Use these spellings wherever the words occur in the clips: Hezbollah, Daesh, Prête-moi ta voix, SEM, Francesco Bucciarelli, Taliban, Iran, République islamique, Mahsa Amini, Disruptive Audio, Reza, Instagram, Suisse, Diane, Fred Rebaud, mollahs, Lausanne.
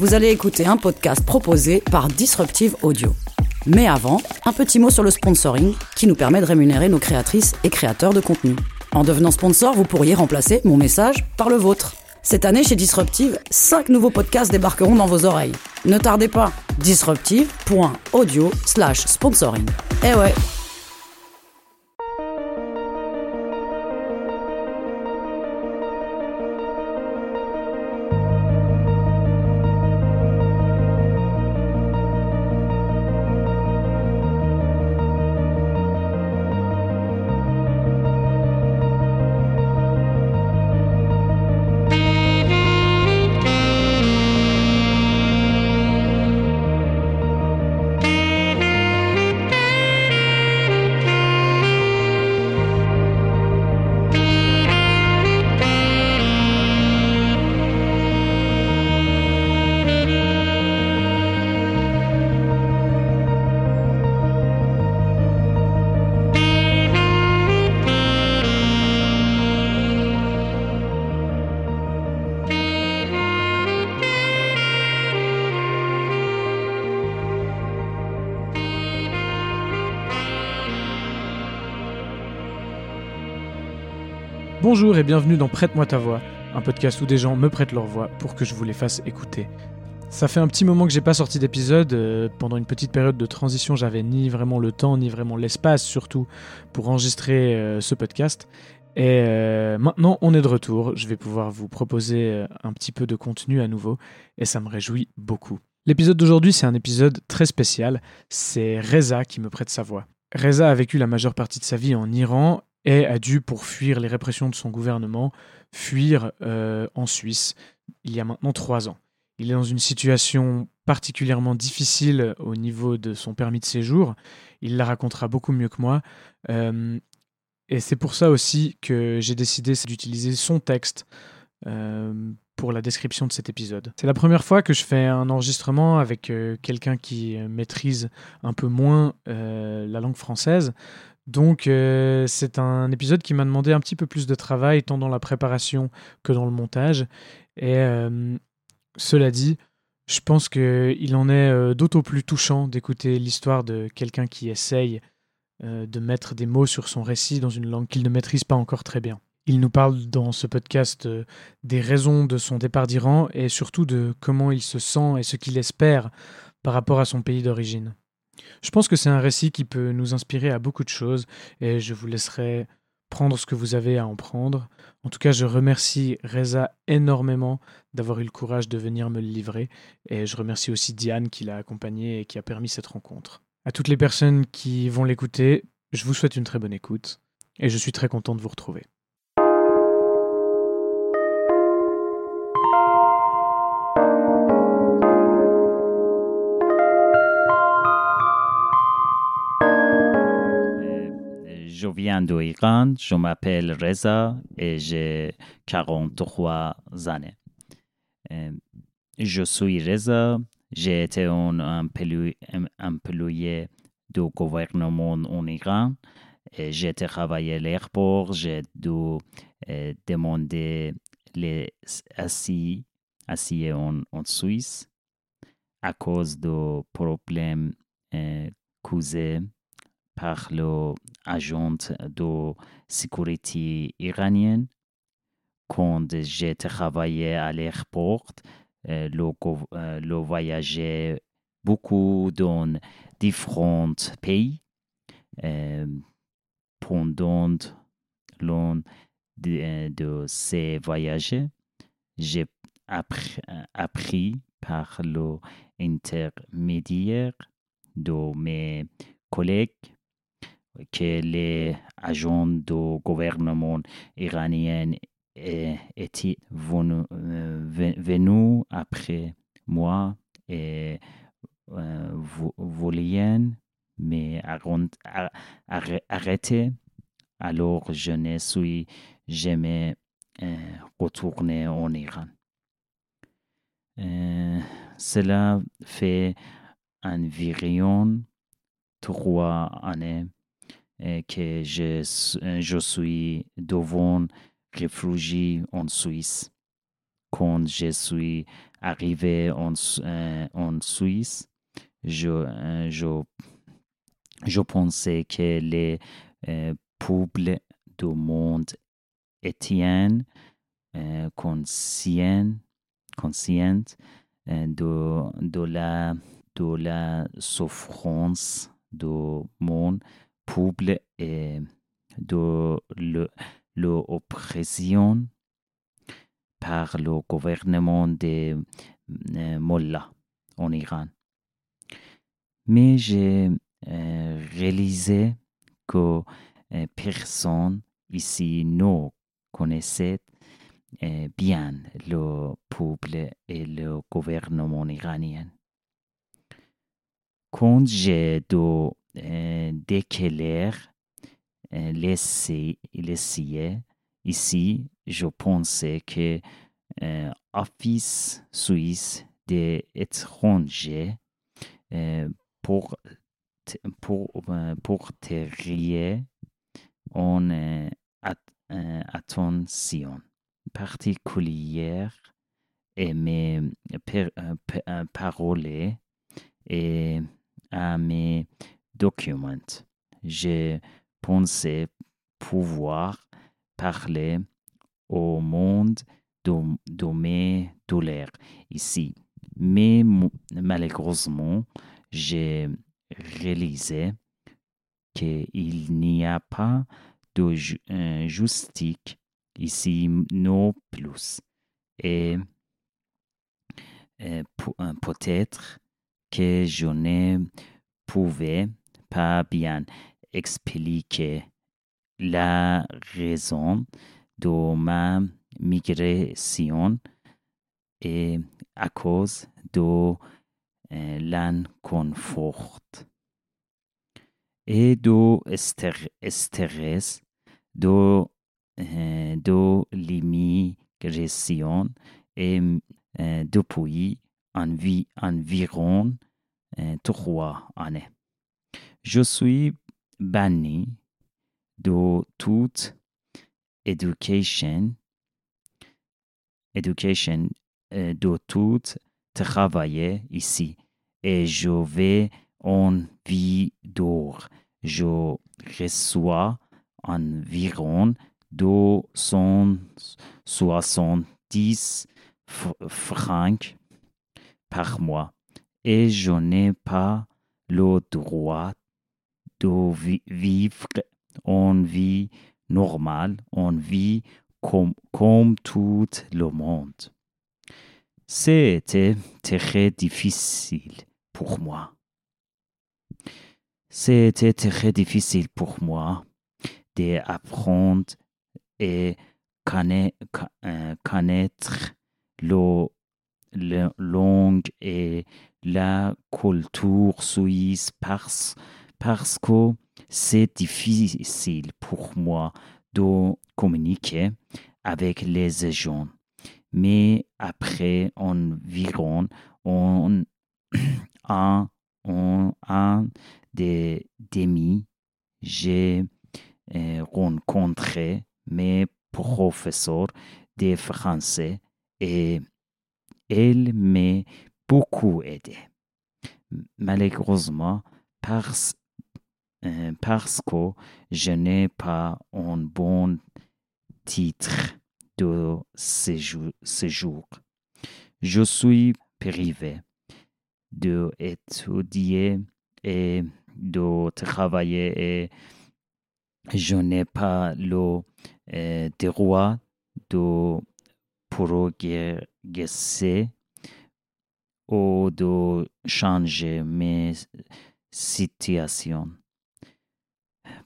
Vous allez écouter un podcast proposé par Disruptive Audio. Mais avant, un petit mot sur le sponsoring qui nous permet de rémunérer nos créatrices et créateurs de contenu. En devenant sponsor, vous pourriez remplacer mon message par le vôtre. Cette année, chez Disruptive, 5 nouveaux podcasts débarqueront dans vos oreilles. Ne tardez pas, disruptive.audio/sponsoring. Eh ouais. Bonjour et bienvenue dans Prête-moi ta voix, un podcast où des gens me prêtent leur voix pour que je vous les fasse écouter. Ça fait un petit moment que j'ai pas sorti d'épisode, pendant une petite période de transition j'avais ni vraiment le temps, ni vraiment l'espace surtout pour enregistrer ce podcast. Et maintenant on est de retour, je vais pouvoir vous proposer un petit peu de contenu à nouveau et ça me réjouit beaucoup. L'épisode d'aujourd'hui c'est un épisode très spécial, c'est Reza qui me prête sa voix. Reza a vécu la majeure partie de sa vie en Iran et a dû, pour fuir les répressions de son gouvernement, fuir en Suisse il y a maintenant 3 ans. Il est dans une situation particulièrement difficile au niveau de son permis de séjour. Il la racontera beaucoup mieux que moi. Et c'est pour ça aussi que j'ai décidé d'utiliser son texte pour la description de cet épisode. C'est la première fois que je fais un enregistrement avec quelqu'un qui maîtrise un peu moins la langue française. Donc c'est un épisode qui m'a demandé un petit peu plus de travail, tant dans la préparation que dans le montage. Et cela dit, je pense qu'il en est d'autant plus touchant d'écouter l'histoire de quelqu'un qui essaye de mettre des mots sur son récit dans une langue qu'il ne maîtrise pas encore très bien. Il nous parle dans ce podcast des raisons de son départ d'Iran et surtout de comment il se sent et ce qu'il espère par rapport à son pays d'origine. Je pense que c'est un récit qui peut nous inspirer à beaucoup de choses et je vous laisserai prendre ce que vous avez à en prendre. En tout cas, je remercie Reza énormément d'avoir eu le courage de venir me le livrer et je remercie aussi Diane qui l'a accompagné et qui a permis cette rencontre. À toutes les personnes qui vont l'écouter, je vous souhaite une très bonne écoute et je suis très content de vous retrouver. Je viens d'Iran, je m'appelle Reza et j'ai 43 années. Je suis Reza, j'ai été un employé du gouvernement en Iran. J'ai travaillé à l'aéroport, j'ai dû demander les assis en Suisse à cause de problèmes causés par l'agent de sécurité iranienne. Quand j'ai travaillé à l'aéroport, je voyageais beaucoup dans différents pays. Pendant l'un de ces voyages, j'ai appris par l'intermédiaire de mes collègues que les agents du gouvernement iranien étaient venus après moi et voulaient m'arrêter. Alors je ne suis jamais retourné en Iran. Cela fait environ 3 années que je suis devant réfugié en Suisse. Quand je suis Arrivé en Suisse, je pensais que les peuples du monde étaient conscients de la souffrance du monde peuple et de l'oppression par le gouvernement des mollahs en Iran. Mais j'ai réalisé que personne ici ne connaissait bien le peuple et le gouvernement iranien. Quand j'ai dû déclarer l'essai ici, je pensais que l'Office suisse des étrangers pour tirer en attention particulière et mes paroles et à mes documents. Je pensais pouvoir parler au monde de mes douleurs ici. Mais malheureusement, j'ai réalisé qu'il n'y a pas de justice ici non plus. Et peut-être que je ne pouvais pas bien expliquer la raison de ma migration et à cause de l'inconfort et du stress de l'immigration et depuis environ 3 années. Je suis banni de toute éducation de tout travailler ici et je vais en vie d'or. Je reçois environ 270 francs par mois et je n'ai pas le droit de vivre en vie normale, en vie comme tout le monde. C'était très difficile pour moi. C'était très difficile pour moi d'apprendre et connaître la langue et la culture suisse parce que c'est difficile pour moi de communiquer avec les gens. Mais après environ un an et demi, j'ai rencontré mes professeurs de français et elle m'a beaucoup aidé. Malheureusement, parce que je n'ai pas un bon titre de séjour. Je suis privé d'étudier et de travailler et je n'ai pas le droit de progresser ou de changer mes situations.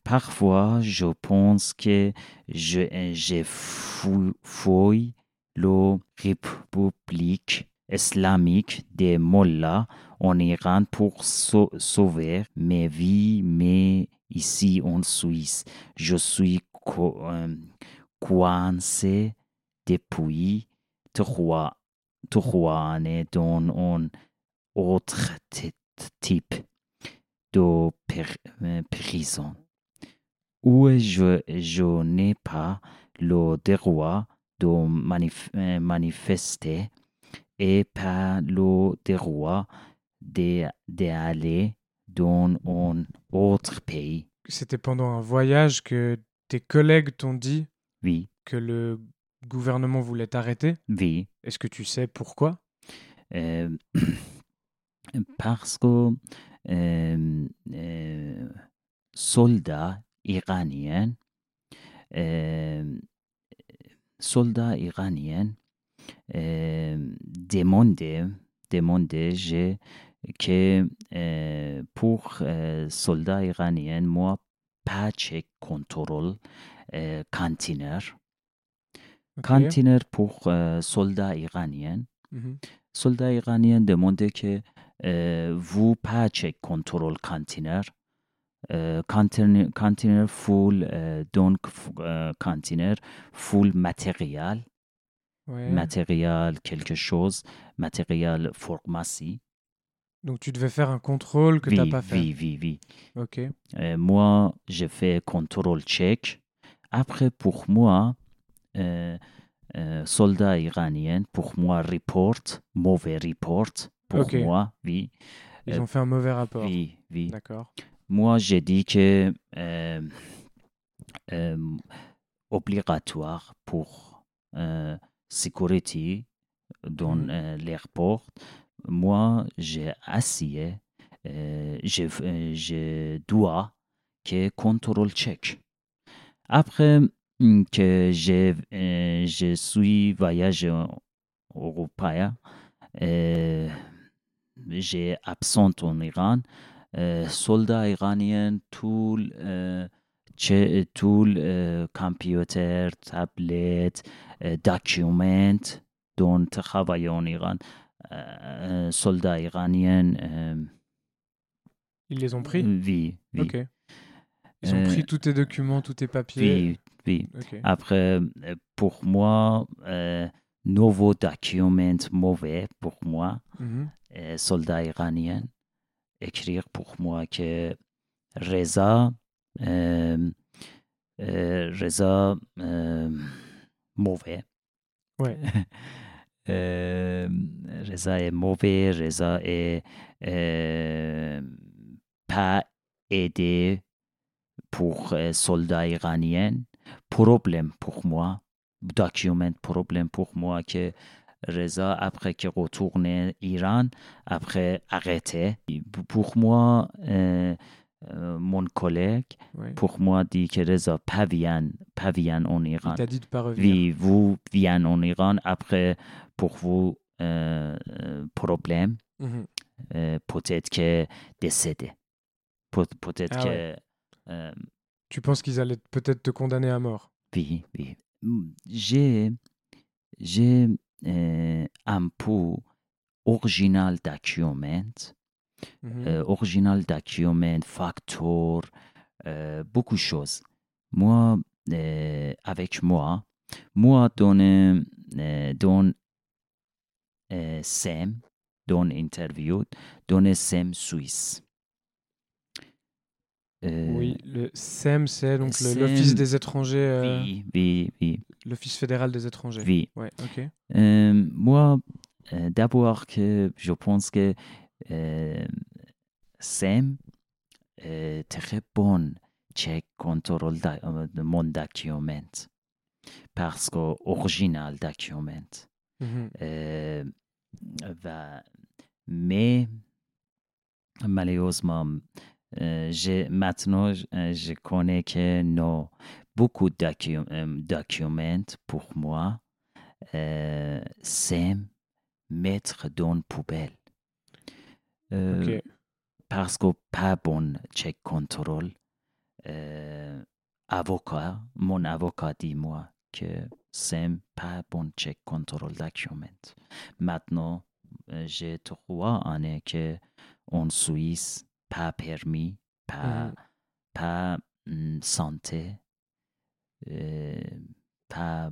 Parfois, je pense que j'ai fouillé la République islamique des mollahs en Iran pour sauver mes vies, mais ici en Suisse, je suis coincé depuis 3 années dans un autre type de prison où je n'ai pas le droit de manifester et par le droit d'aller dans un autre pays. C'était pendant un voyage que tes collègues t'ont dit oui. que le gouvernement voulait t'arrêter. Oui. Est-ce que tu sais pourquoi? Parce que soldats iraniens demandaient que pour soldats iraniens, moi, pas de contrôle conteneur. Okay. Conteneur pour soldats iraniens. Mm-hmm. Soldats iraniens demandaient que vous pas de contrôle conteneur. Container full donc container full matériel ouais. matériel quelque chose matériel pharmacie donc tu devais faire un contrôle que oui, t'as pas fait oui ok moi j'ai fait contrôle check après pour moi soldat iranien pour moi mauvais report pour okay. moi oui ils ont fait un mauvais rapport oui d'accord. Moi, j'ai dit que obligatoire pour sécurité dans l'aéroport. Moi, j'ai essayé, je dois que contrôle check. Après que je suis voyage européen, j'ai absent en Iran. Soldats iraniens, tout le computer, tablette, document dont travaillent en Iran, soldats iraniens. Ils les ont pris? Oui. Okay. Ils ont pris tous tes documents, tous tes papiers? Oui. Okay. Après, pour moi, nouveau document mauvais pour moi, soldats iraniens. Écrire pour moi que Reza mauvais. Ouais. Reza est mauvais, Reza est pas aidé pour soldats iraniens. Problème pour moi, document problème pour moi que Reza, après qu'il retourne en Iran, après arrêté. Pour moi, mon collègue, oui. pour moi, dit que Reza pas vient en Iran. Il t'a dit de pas revenir. Oui, vous viens en Iran, après, pour vous, problème, peut-être que décédé. Peut-être que... Ouais. Tu penses qu'ils allaient peut-être te condamner à mort? Oui. J'ai un peu original document, facteur, beaucoup de choses. Moi, avec moi dans SEM, dans interview, dans SEM Suisse. Oui, le SEM, c'est donc l'Office des étrangers. Oui. L'Office fédéral des étrangers. Oui. Ouais, ok. Moi, d'abord, que je pense que SEM très bon check contrôle de mon document parce que original document. Mais malheureusement. Maintenant, je connais que non, beaucoup de documents pour moi, c'est mettre dans la poubelle. Okay. Parce que pas bon check contrôle. Mon avocat dit moi que c'est pas bon check contrôle document. Maintenant, j'ai 3 années que en Suisse. Pas permis, pas santé, pas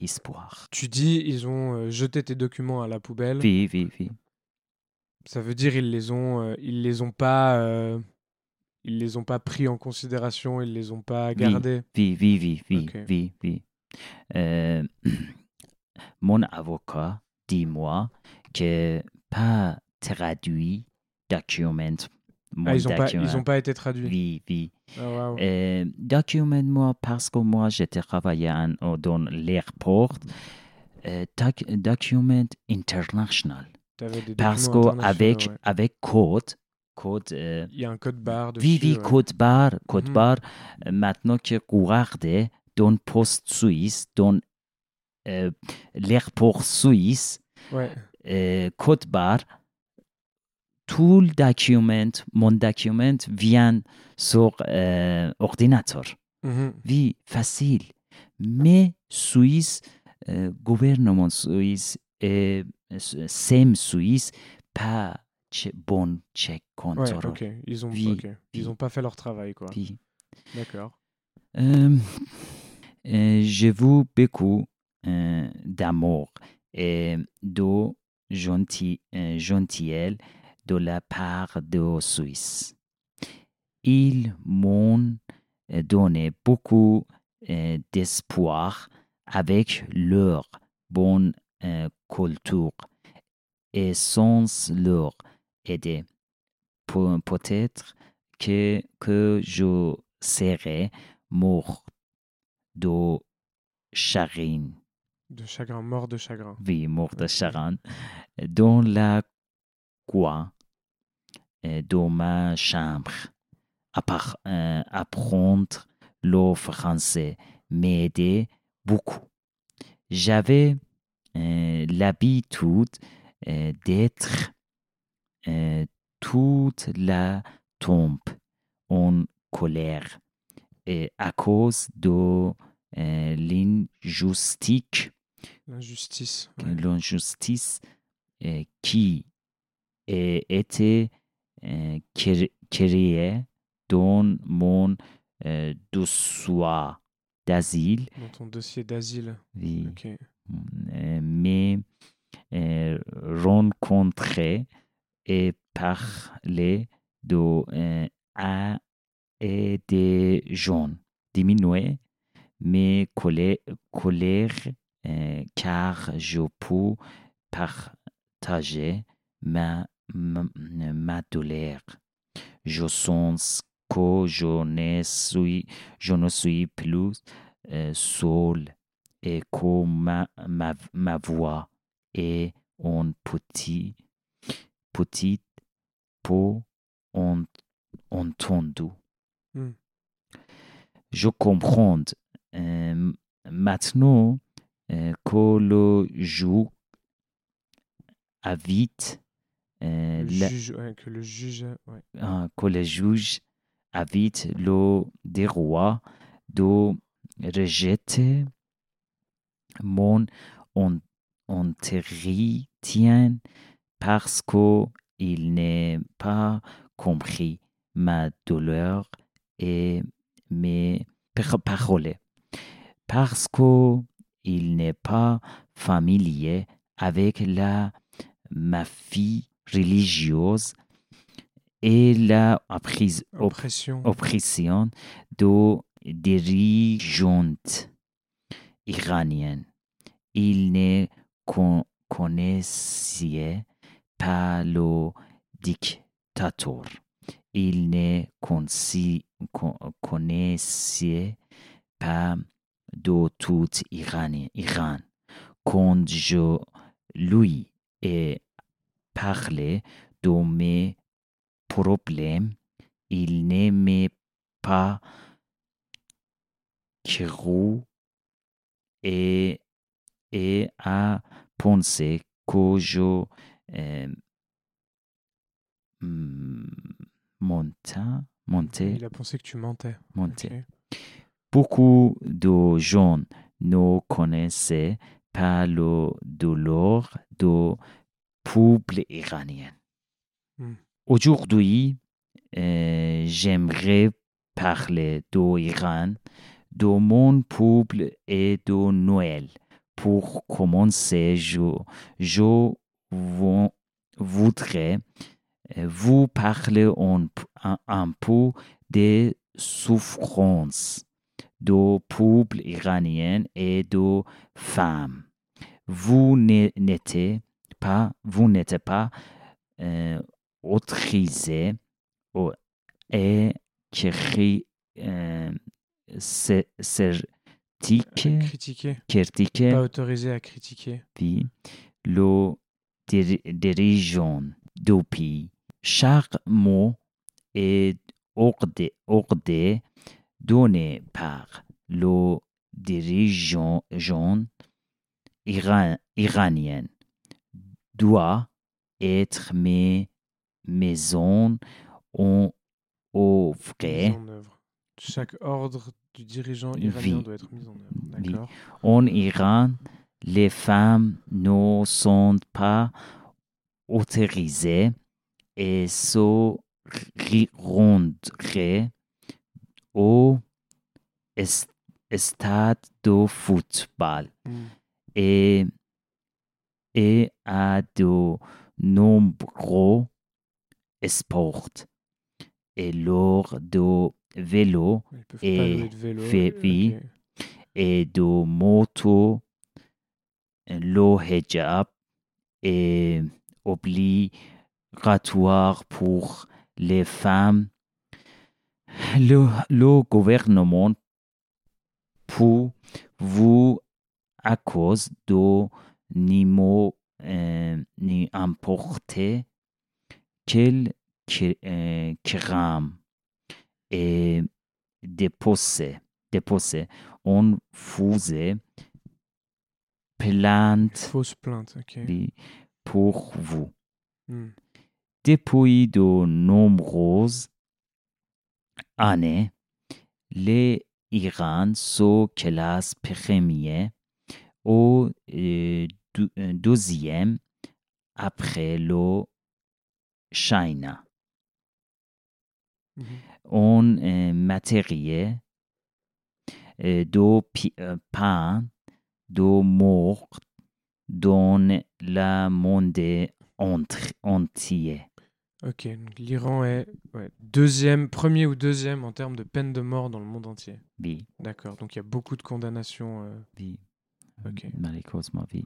espoir. Tu dis ils ont jeté tes documents à la poubelle. Oui. Ça veut dire ils les ont pas pris en considération, ils les ont pas gardés. Oui. Okay. Mon avocat 10 mois que pas traduit document. Ah, ils n'ont pas été traduits. Oui. Oh, wow. Document-moi, parce que moi, j'étais travaillé dans l'aéroport. Document international. Parce qu'avec code... il y a un code barre dessus. Oui, ouais. Code barre. Maintenant que regarde dans poste suisse, dans l'aéroport suisse, ouais. Code barre, tout le document, mon document vient sur ordinateur. Mm-hmm. Oui, facile. Mais Suisse, gouvernement suisse et SEM suisse, pas bon check contrôle. Ouais, okay. Ils n'ont pas fait leur travail, quoi. Oui. D'accord. Je vous beaucoup d'amour et de gentillesse de la part de Suisse. Ils m'ont donné beaucoup d'espoir avec leur bonne culture et sans leur aider. Peut-être que je serai mort de chagrin. Oui, mort de chagrin. Dans la quoi dans ma chambre, apprendre le français m'aidait beaucoup. J'avais l'habitude d'être toute la tombe en colère à cause de l'injustice qui était créée dans mon dossier d'asile. Dans ton dossier d'asile. Oui. Okay. Mais rencontrer et parler à des gens, diminuer mes colères car je peux partager ma douleur. Je sens que je ne suis plus seul et que ma voix est en petit peu entendue. Mm. Je comprends maintenant que le jour a vite que le juge invite le droit de rejeter mon entretien parce qu'il n'a pas compris ma douleur et mes paroles, parce qu'il n'est pas familier avec ma fille religieuse et la oppression de dirigeantes iraniennes. Il ne connaissait pas le dictateur. Il ne connaissait pas de tout Iran. Quand je lui ai parlé de mes problèmes, il n'aimait pas Kirou et a pensé que je mentais. Il a pensé que tu mentais. Okay. Beaucoup de gens ne connaissaient pas le douleur du peuple iranien. Mm. Aujourd'hui, j'aimerais parler de l'Iran, de mon peuple et de Noël. Pour commencer, je voudrais vous parler un peu des souffrances du peuple iranien et des femmes. vous n'êtes pas autorisé et critiquer, pas autorisé à critiquer. Puis, le dirigeant du pays. Chaque mot est ordonné, donné par le dirigeant iranien. Doit être mis en œuvre. Chaque ordre du dirigeant iranien doit être mis en œuvre. D'accord. En Iran, les femmes ne sont pas autorisées et se rendraient au stade de football et à de nombreux sports. Et lors de vélo et de moto, le hijab est obligatoire pour les femmes. Le gouvernement pour vous à cause de n'importe quel crime et déposé. On faisait fausse plainte okay. pour vous. Depuis de nombreuses années, l'Iran se classe premier au deuxième après le China. En matériel de pain de mort dans le monde entier. Ok, donc l'Iran est premier ou deuxième en termes de peine de mort dans le monde entier. Oui. D'accord, donc il y a beaucoup de condamnations. Oui. Ok. Malheureusement, oui.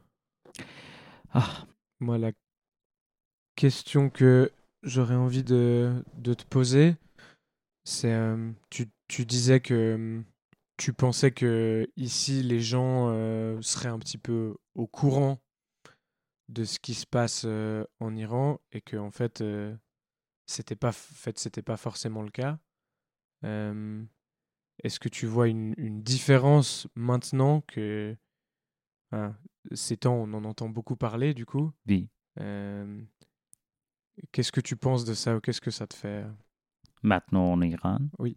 Moi, la question que j'aurais envie de te poser, c'est tu disais que tu pensais que ici les gens seraient un petit peu au courant de ce qui se passe en Iran et que en fait c'était pas forcément le cas. Est-ce que tu vois une différence maintenant que ces temps on en entend beaucoup parler du coup? Oui. Qu'est-ce que tu penses de ça ou qu'est-ce que ça te fait maintenant en Iran? Oui.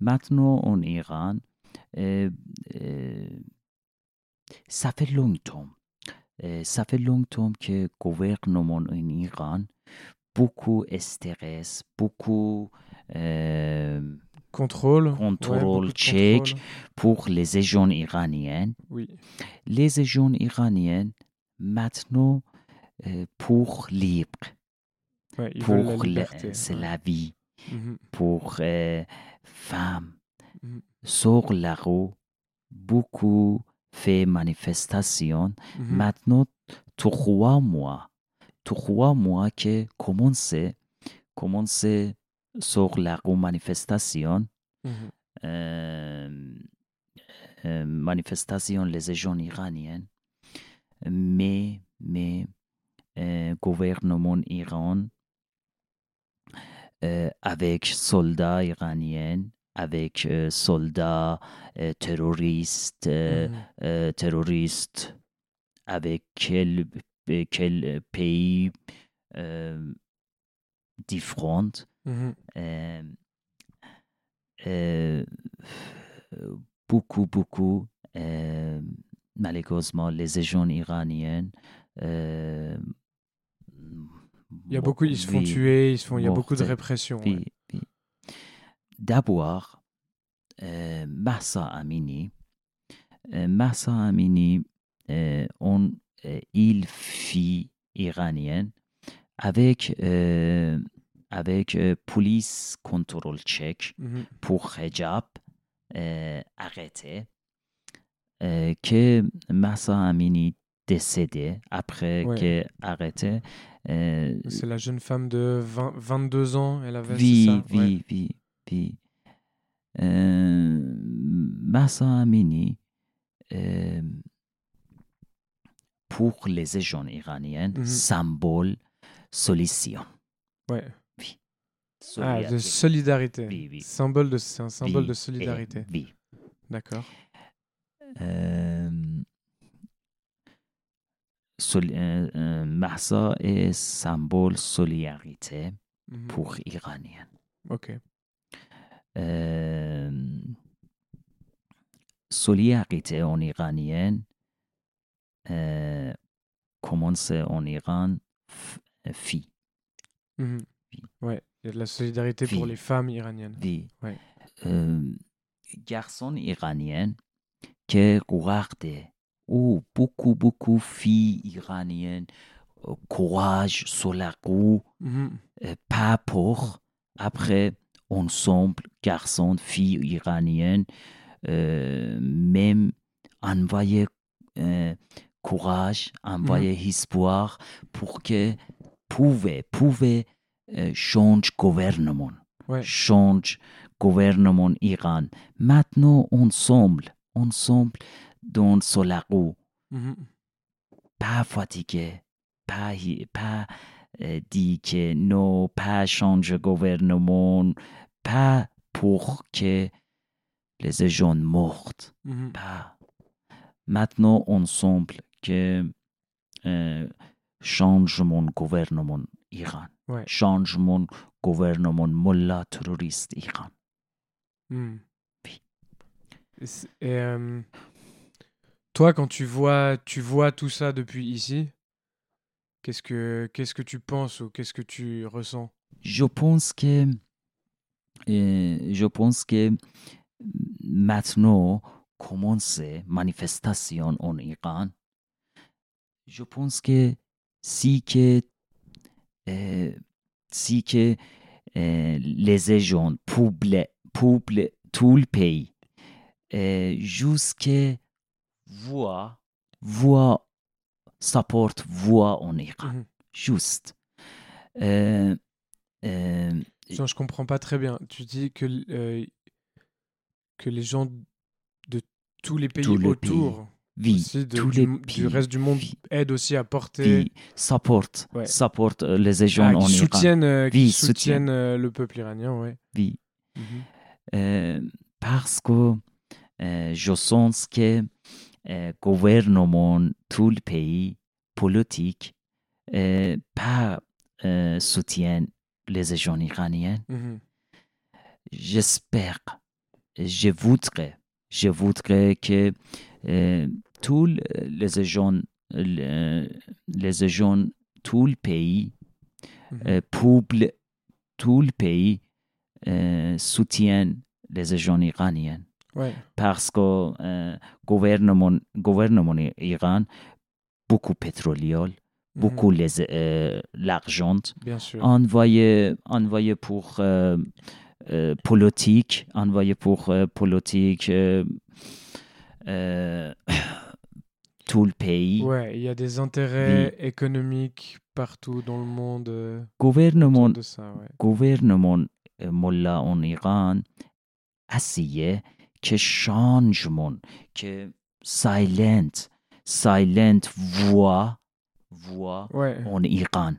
Maintenant en Iran, ça fait longtemps que le gouvernement en Iran beaucoup stress, beaucoup contrôle check pour les agents iraniens. Oui. Les agents iraniens maintenant pour libre. Ouais, pour c'est la vie. Pour femmes sur la rue, beaucoup fait manifestation. Maintenant, 3 mois que commencé sur la rue manifestation. Manifestation les gens iraniens, mais gouvernement iranien avec soldats iraniens, avec soldats terroristes, avec quel pays différent. Beaucoup, malheureusement, les agents iraniens. Il y a beaucoup, ils se font tuer, il y a beaucoup de répression. Oui, oui. D'abord, Mahsa Amini, il fille iranienne avec police contrôle tchèque pour hijab arrêté que Mahsa Amini décédée après qu'elle arrêtée. C'est la jeune femme de 22 ans, elle avait vie. Mahsa Amini, pour les jeunes iraniens, symbole solution. Oui. De solidarité. Oui. Symbole de, c'est un symbole de solidarité. Oui. D'accord. Mahsa est symbole solidarité pour Iraniens. Ok. Solidarité en iranien commence en Iran fille. Ouais, il y a de la solidarité pour les femmes iraniennes. Ouais. Garçon iranien qui regarde beaucoup filles iraniennes courage sur la roue, pas peur. Après ensemble garçons filles iraniennes même envoyer courage, envoyer espoir pour que pouvait change gouvernement, change gouvernement Iran. Maintenant ensemble dans sur la roue, pas fatigué, pas dit que non, pas changer gouvernement, pas pour que les gens morts. Pas maintenant ensemble que changement gouvernement Iran, changement gouvernement Mullah terroriste Iran. Toi, quand tu vois tout ça depuis ici, qu'est-ce que tu penses ou qu'est-ce que tu ressens? Je pense que maintenant commence manifestation en Iran. Je pense que si que les gens peuplent tout le pays jusqu'à voix supporte voix en Iran. Juste. Je comprends pas très bien. Tu dis que les gens de tous les pays autour aussi du reste du monde aident aussi à porter... supportent les gens en Iran. Soutiennent le peuple iranien, parce que je sens que gouvernement, tout le pays politique pas soutient les gens iraniens. Je voudrais que tous les gens tout le pays peuple tout le pays soutiennent les gens iraniens. Parce que gouvernement Iran beaucoup pétrole, beaucoup l'argent envoyé pour politique, tout le pays. Il y a des intérêts économiques partout dans le monde. Gouvernement Mullah en Iran essayait que changement, que silent voix en Iran.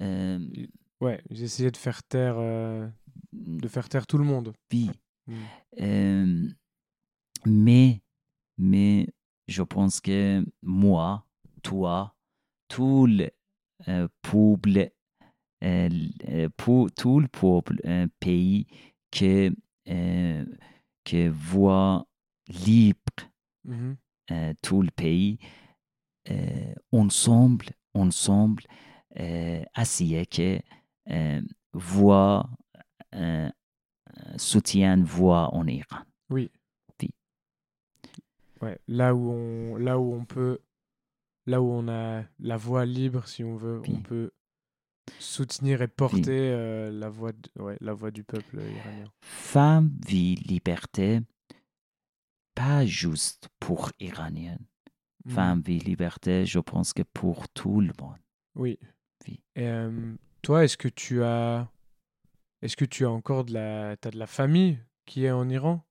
Ils essayaient de faire taire tout le monde. Mais je pense que moi, toi, tout le peuple, pays que voit libre tout le pays ensemble essayer que voit soutient voix en Iran. Là où on a la voix libre, si on veut, on peut soutenir et porter la voix du peuple iranien. Femme, vie, liberté, pas juste pour Iraniens. Femme, vie, liberté, je pense que pour tout le monde. Oui. Oui. Et toi, est-ce que tu as encore de la famille qui est en Iran?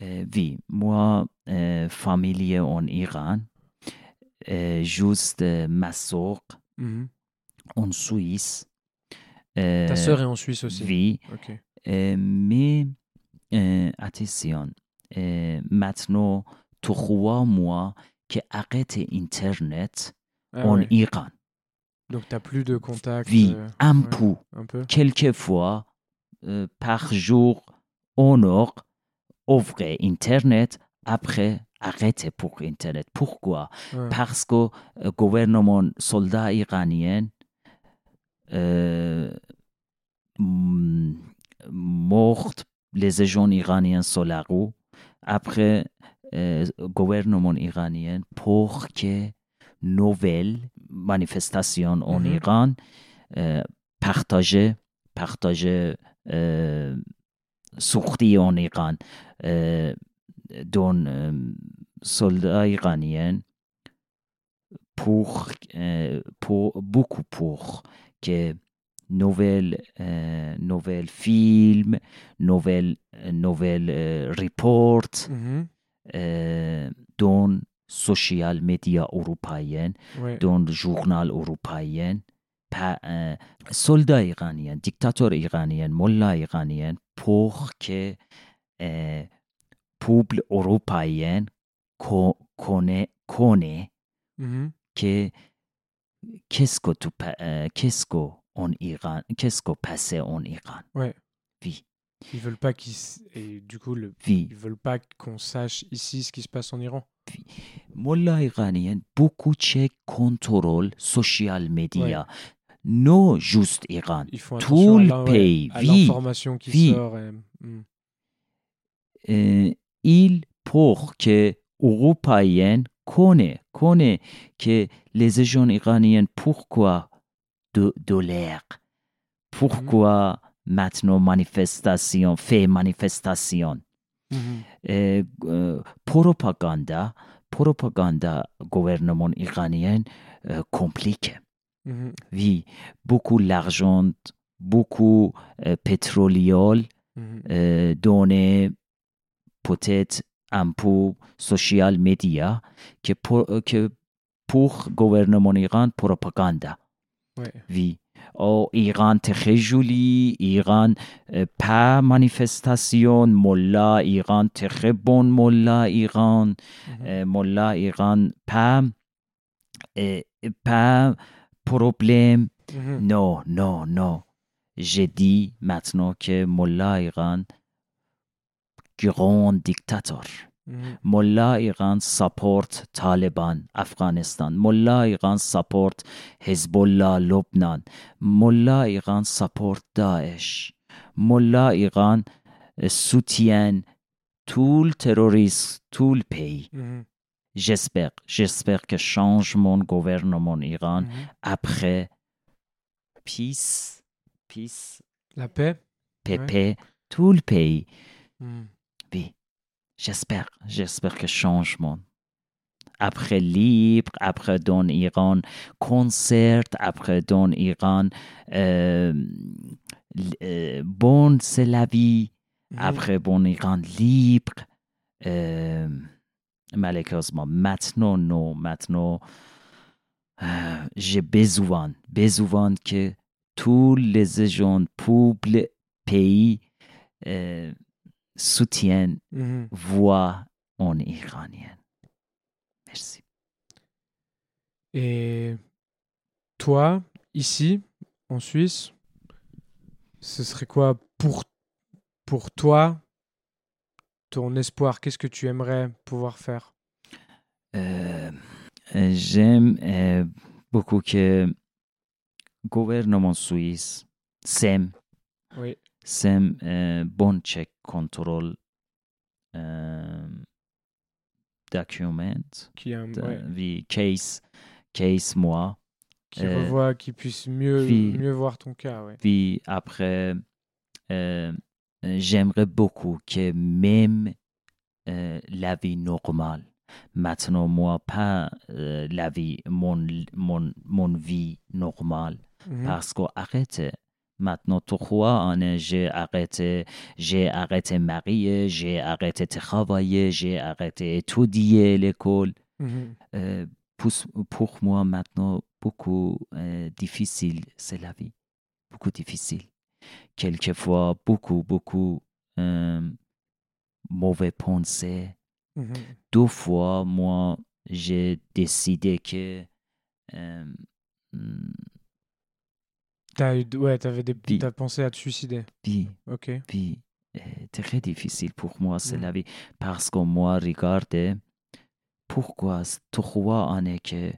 Oui, moi, familier en Iran, juste ma soeur en Suisse. Ta soeur est en Suisse aussi? Oui. Okay. Mais attention, maintenant 3 mois que arrêté Internet en Iran. Donc, tu n'as plus de contact? Oui, un peu. Quelquefois, par jour, on heure, ouvre Internet, après arrêter pour Internet. Pourquoi? Parce que le gouvernement soldat iranien mort les gens iraniens sur la rue. Après, le gouvernement iranien pour que nouvelles manifestations en Iran partagent sorties en Iran dont soldats iraniens pour beaucoup pour que nouvelles films, nouvelles reports dans social media européen, dans le journal européen, soldats iraniens, dictateurs iraniens, mollahs iraniens, pour que le peuple européen connaisse que qu'est-ce que passait en Iran. Ouais. Oui. Ils veulent pas ils veulent pas qu'on sache ici ce qui se passe en Iran. Oui. Mollah iranien beaucoup check contrôle social media. Ouais. Non juste Iran. Tout le pays. À l'information qui sort. Il pour que européens connaissent que les jeunes iraniens pourquoi dollars. Pourquoi maintenant manifestation. Propaganda gouvernement iranien compliqué. Oui, beaucoup d'argent, beaucoup pétrolier, donné peut-être un peu social media que pour gouvernement iranien propaganda. Ouais. Oui. Oh, Iran très joli, Iran pas manifestation, mollah, Iran très bon, mollah, Iran, mollah, Iran pas problème. Non. J'ai dit maintenant que mollah, Iran, grand dictateur. Mollah Iran supporte Taliban, Afghanistan. Mollah Iran supporte Hezbollah, Lebanon. Mollah Iran supporte Daesh. Mollah Iran soutient tout le terrorisme, tout le pays. J'espère que changement de gouvernement Iran après peace, la paix, tout le pays. Oui. J'espère que changement. Après libre, après dans Iran concert, après dans Iran bon c'est la vie, après bon Iran libre. Malheureusement, maintenant j'ai besoin que tous les gens, peuples, pays soutiennent voix en iranien. Merci. Et toi, ici, en Suisse, ce serait quoi pour toi ton espoir? Qu'est-ce que tu aimerais pouvoir faire? J'aime beaucoup que le gouvernement suisse, SEM, SEM bon check contrôle document qui case moi qui revoit qui puisse mieux voir ton cas puis après j'aimerais beaucoup que même la vie normale. Maintenant, moi, pas la vie, mon vie normale. Mm-hmm. Parce que arrêtez. Maintenant, tu crois, j'ai arrêté marier, j'ai arrêté travailler, j'ai arrêté étudier l'école. Mm-hmm. Pour moi, maintenant, beaucoup difficile, c'est la vie. Beaucoup difficile. Quelquefois, beaucoup mauvais pensées. Mm-hmm. Deux fois, moi, j'ai décidé que... T'as pensé à te suicider. Oui. Ok. Oui. Très difficile pour moi, c'est la vie. Parce que moi, regardez, pourquoi 3 années que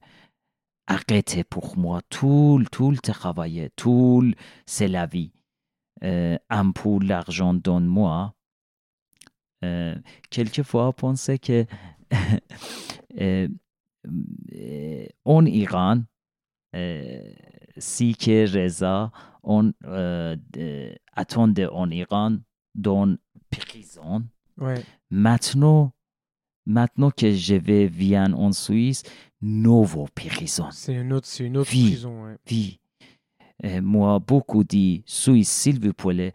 arrêté pour moi tout le travail, tout, c'est la vie. Un peu l'argent donne moi. Quelquefois, penser que en Iran, si que Reza attendait en Iran dans prison. Ouais. Maintenant que je vais venir en Suisse, nouveau prison. C'est une autre vie, prison. Ouais. Vie. Moi, beaucoup dit Suisse, s'il vous plaît,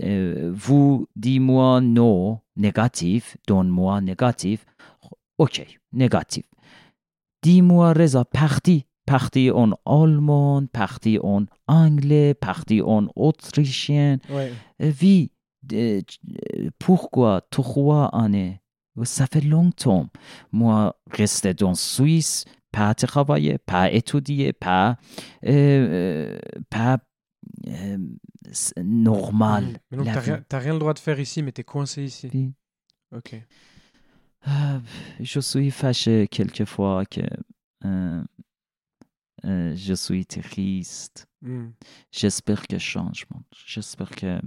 vous dites-moi non, négatif, donne-moi négatif. Ok, négatif. Dis-moi Reza, parti en allemand, parti en anglais, parti en autrichien. Ouais. Vie, pourquoi 3 années? Ça fait longtemps. Moi, resté dans Suisse, pas travailler, pas étudier, pas normal. Mais donc, t'as rien le droit de faire ici, mais t'es coincé ici. Oui. Ok. Je suis fâché quelquefois que... je suis triste. Mm. J'espère que changement. J'espère que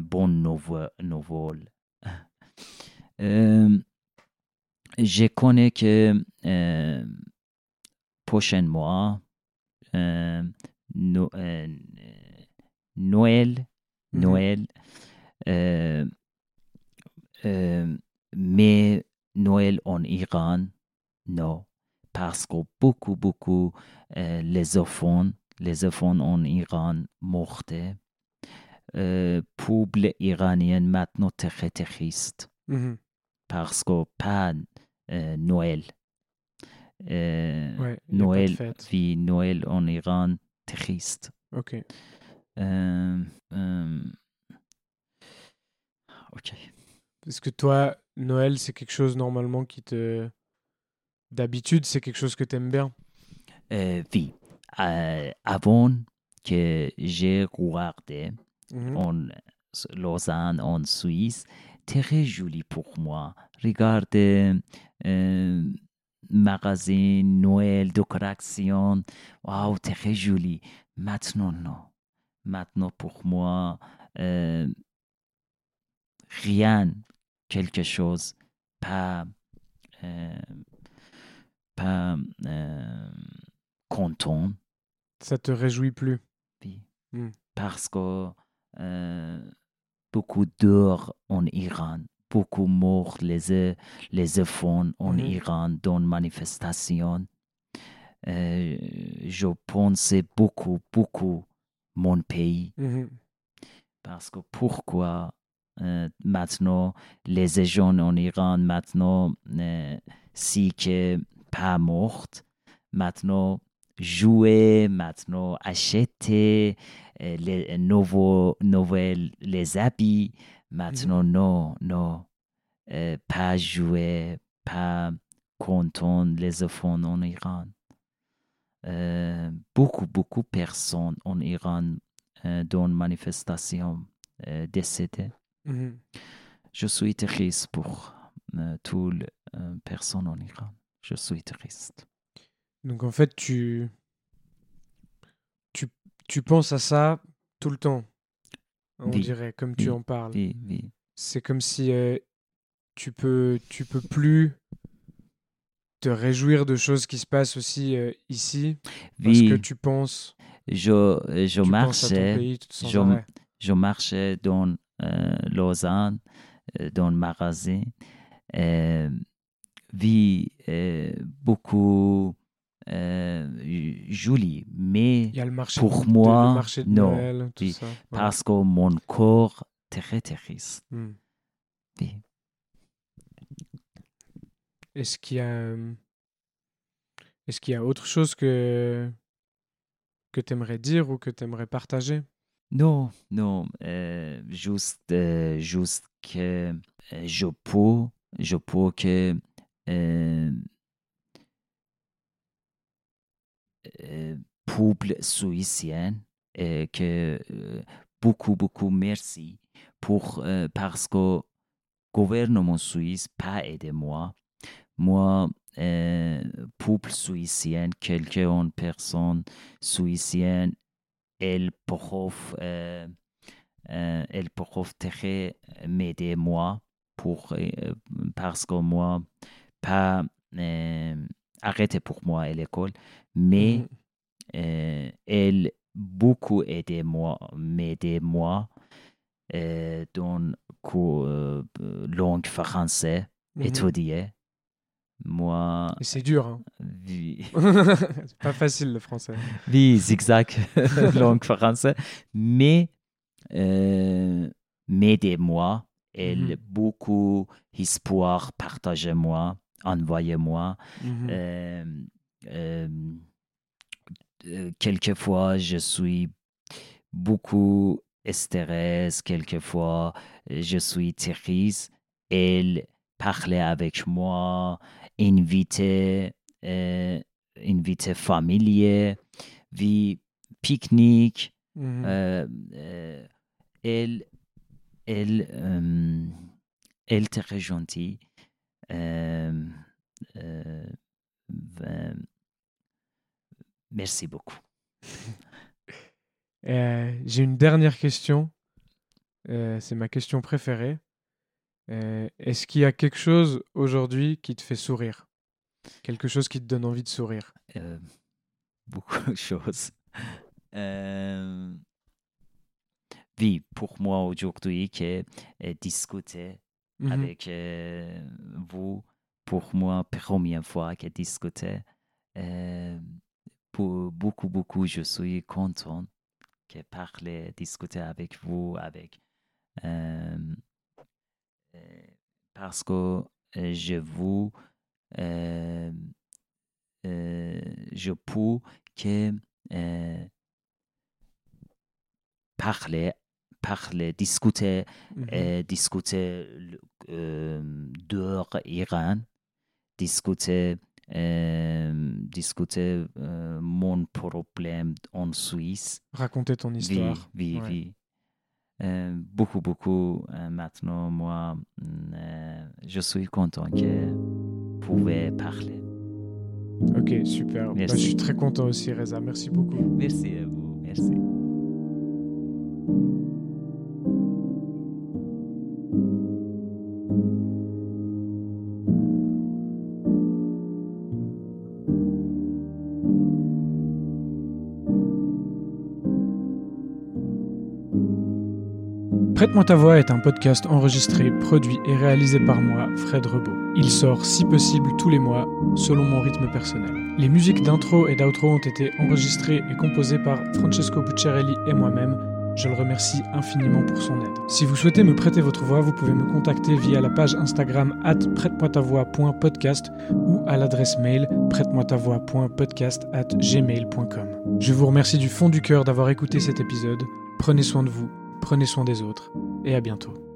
bonne nouvelle. Je connais que prochainement Noël. Mais Noël en Iran, non. Parce que beaucoup les enfants en Iran mortaient. Peuple iranien maintenant très triste. Mm-hmm. Parce que pas Noël. Ouais, Noël, puis Noël en Iran triste. Ok. Ok. Est-ce que toi, Noël, c'est quelque chose normalement qui te... D'habitude, c'est quelque chose que tu aimes bien? Oui. Avant que j'ai regardé en Lausanne, en Suisse, très joli pour moi. Regardez magasin Noël, décoration. Waouh, très joli. Maintenant, non. Maintenant, pour moi, rien, quelque chose, pas content. Ça te réjouit plus? Oui. Mm. Parce que beaucoup d'heures en Iran, beaucoup morts les enfants en Iran dans manifestation. Je pensais beaucoup mon pays. Mm-hmm. Parce que pourquoi maintenant les jeunes en Iran maintenant si que pas morte, maintenant jouer, maintenant acheter les nouvelles les habits, maintenant non, pas jouer, pas content les enfants en Iran. Beaucoup personnes en Iran dans manifestation décédées. Mm-hmm. Je suis triste pour toutes les personnes en Iran. Je suis triste. Donc en fait, tu penses à ça tout le temps, on dirait, comme tu en parles. Oui. C'est comme si tu peux plus te réjouir de choses qui se passent aussi ici, parce que tu penses. Je marchais dans Lausanne, dans le magasin, vit beaucoup jolie, mais pour moi, non. Noël, oui, ça, ouais. Parce que mon corps est très triste. Mm. Oui. Est-ce qu'il y a autre chose que tu aimerais dire ou que tu aimerais partager? Non. Juste que je peux que peuple suissien que beaucoup merci pour parce que gouvernement suisse pas aidé moi peuple suissien quelqu'un personne suissienne elle prof très m'aider moi pour parce que moi pas arrêté pour moi à l'école, mais elle beaucoup aidé moi dans langue française étudier. Moi. Et c'est dur. Hein. Oui. C'est pas facile le français. Oui, zigzag langue française, mais aidé moi. Elle beaucoup histoire partagez moi. Envoyez-moi. Quelquefois, je suis beaucoup stressé. Quelquefois, je suis triste. Elle parlait avec moi, invité familier, vie pique-nique. Elle est très gentille. Merci beaucoup. J'ai une dernière question. C'est ma question préférée. Est-ce qu'il y a quelque chose aujourd'hui qui te fait sourire? Quelque chose qui te donne envie de sourire? Beaucoup de choses. Oui, pour moi aujourd'hui, que discuter avec vous, pour moi, première fois que discuter. Pour beaucoup, je suis content de parler, discuter avec vous, parce que je peux que parler, discuter de l'Iran, discuter mon problème en Suisse. Raconter ton histoire. Oui. Beaucoup. Maintenant, moi, je suis content que vous pouvez parler. Ok, super. Bah, je suis très content aussi, Reza. Merci beaucoup. Merci à vous. Merci. Prête-moi ta voix est un podcast enregistré, produit et réalisé par moi, Fred Rebaud. Il sort, si possible, tous les mois, selon mon rythme personnel. Les musiques d'intro et d'outro ont été enregistrées et composées par Francesco Bucciarelli et moi-même. Je le remercie infiniment pour son aide. Si vous souhaitez me prêter votre voix, vous pouvez me contacter via la page Instagram @prête-moi-ta-voix.podcast ou à l'adresse mail prête-moi-ta-voix.podcast@gmail.com. Je vous remercie du fond du cœur d'avoir écouté cet épisode. Prenez soin de vous. Prenez soin des autres et à bientôt.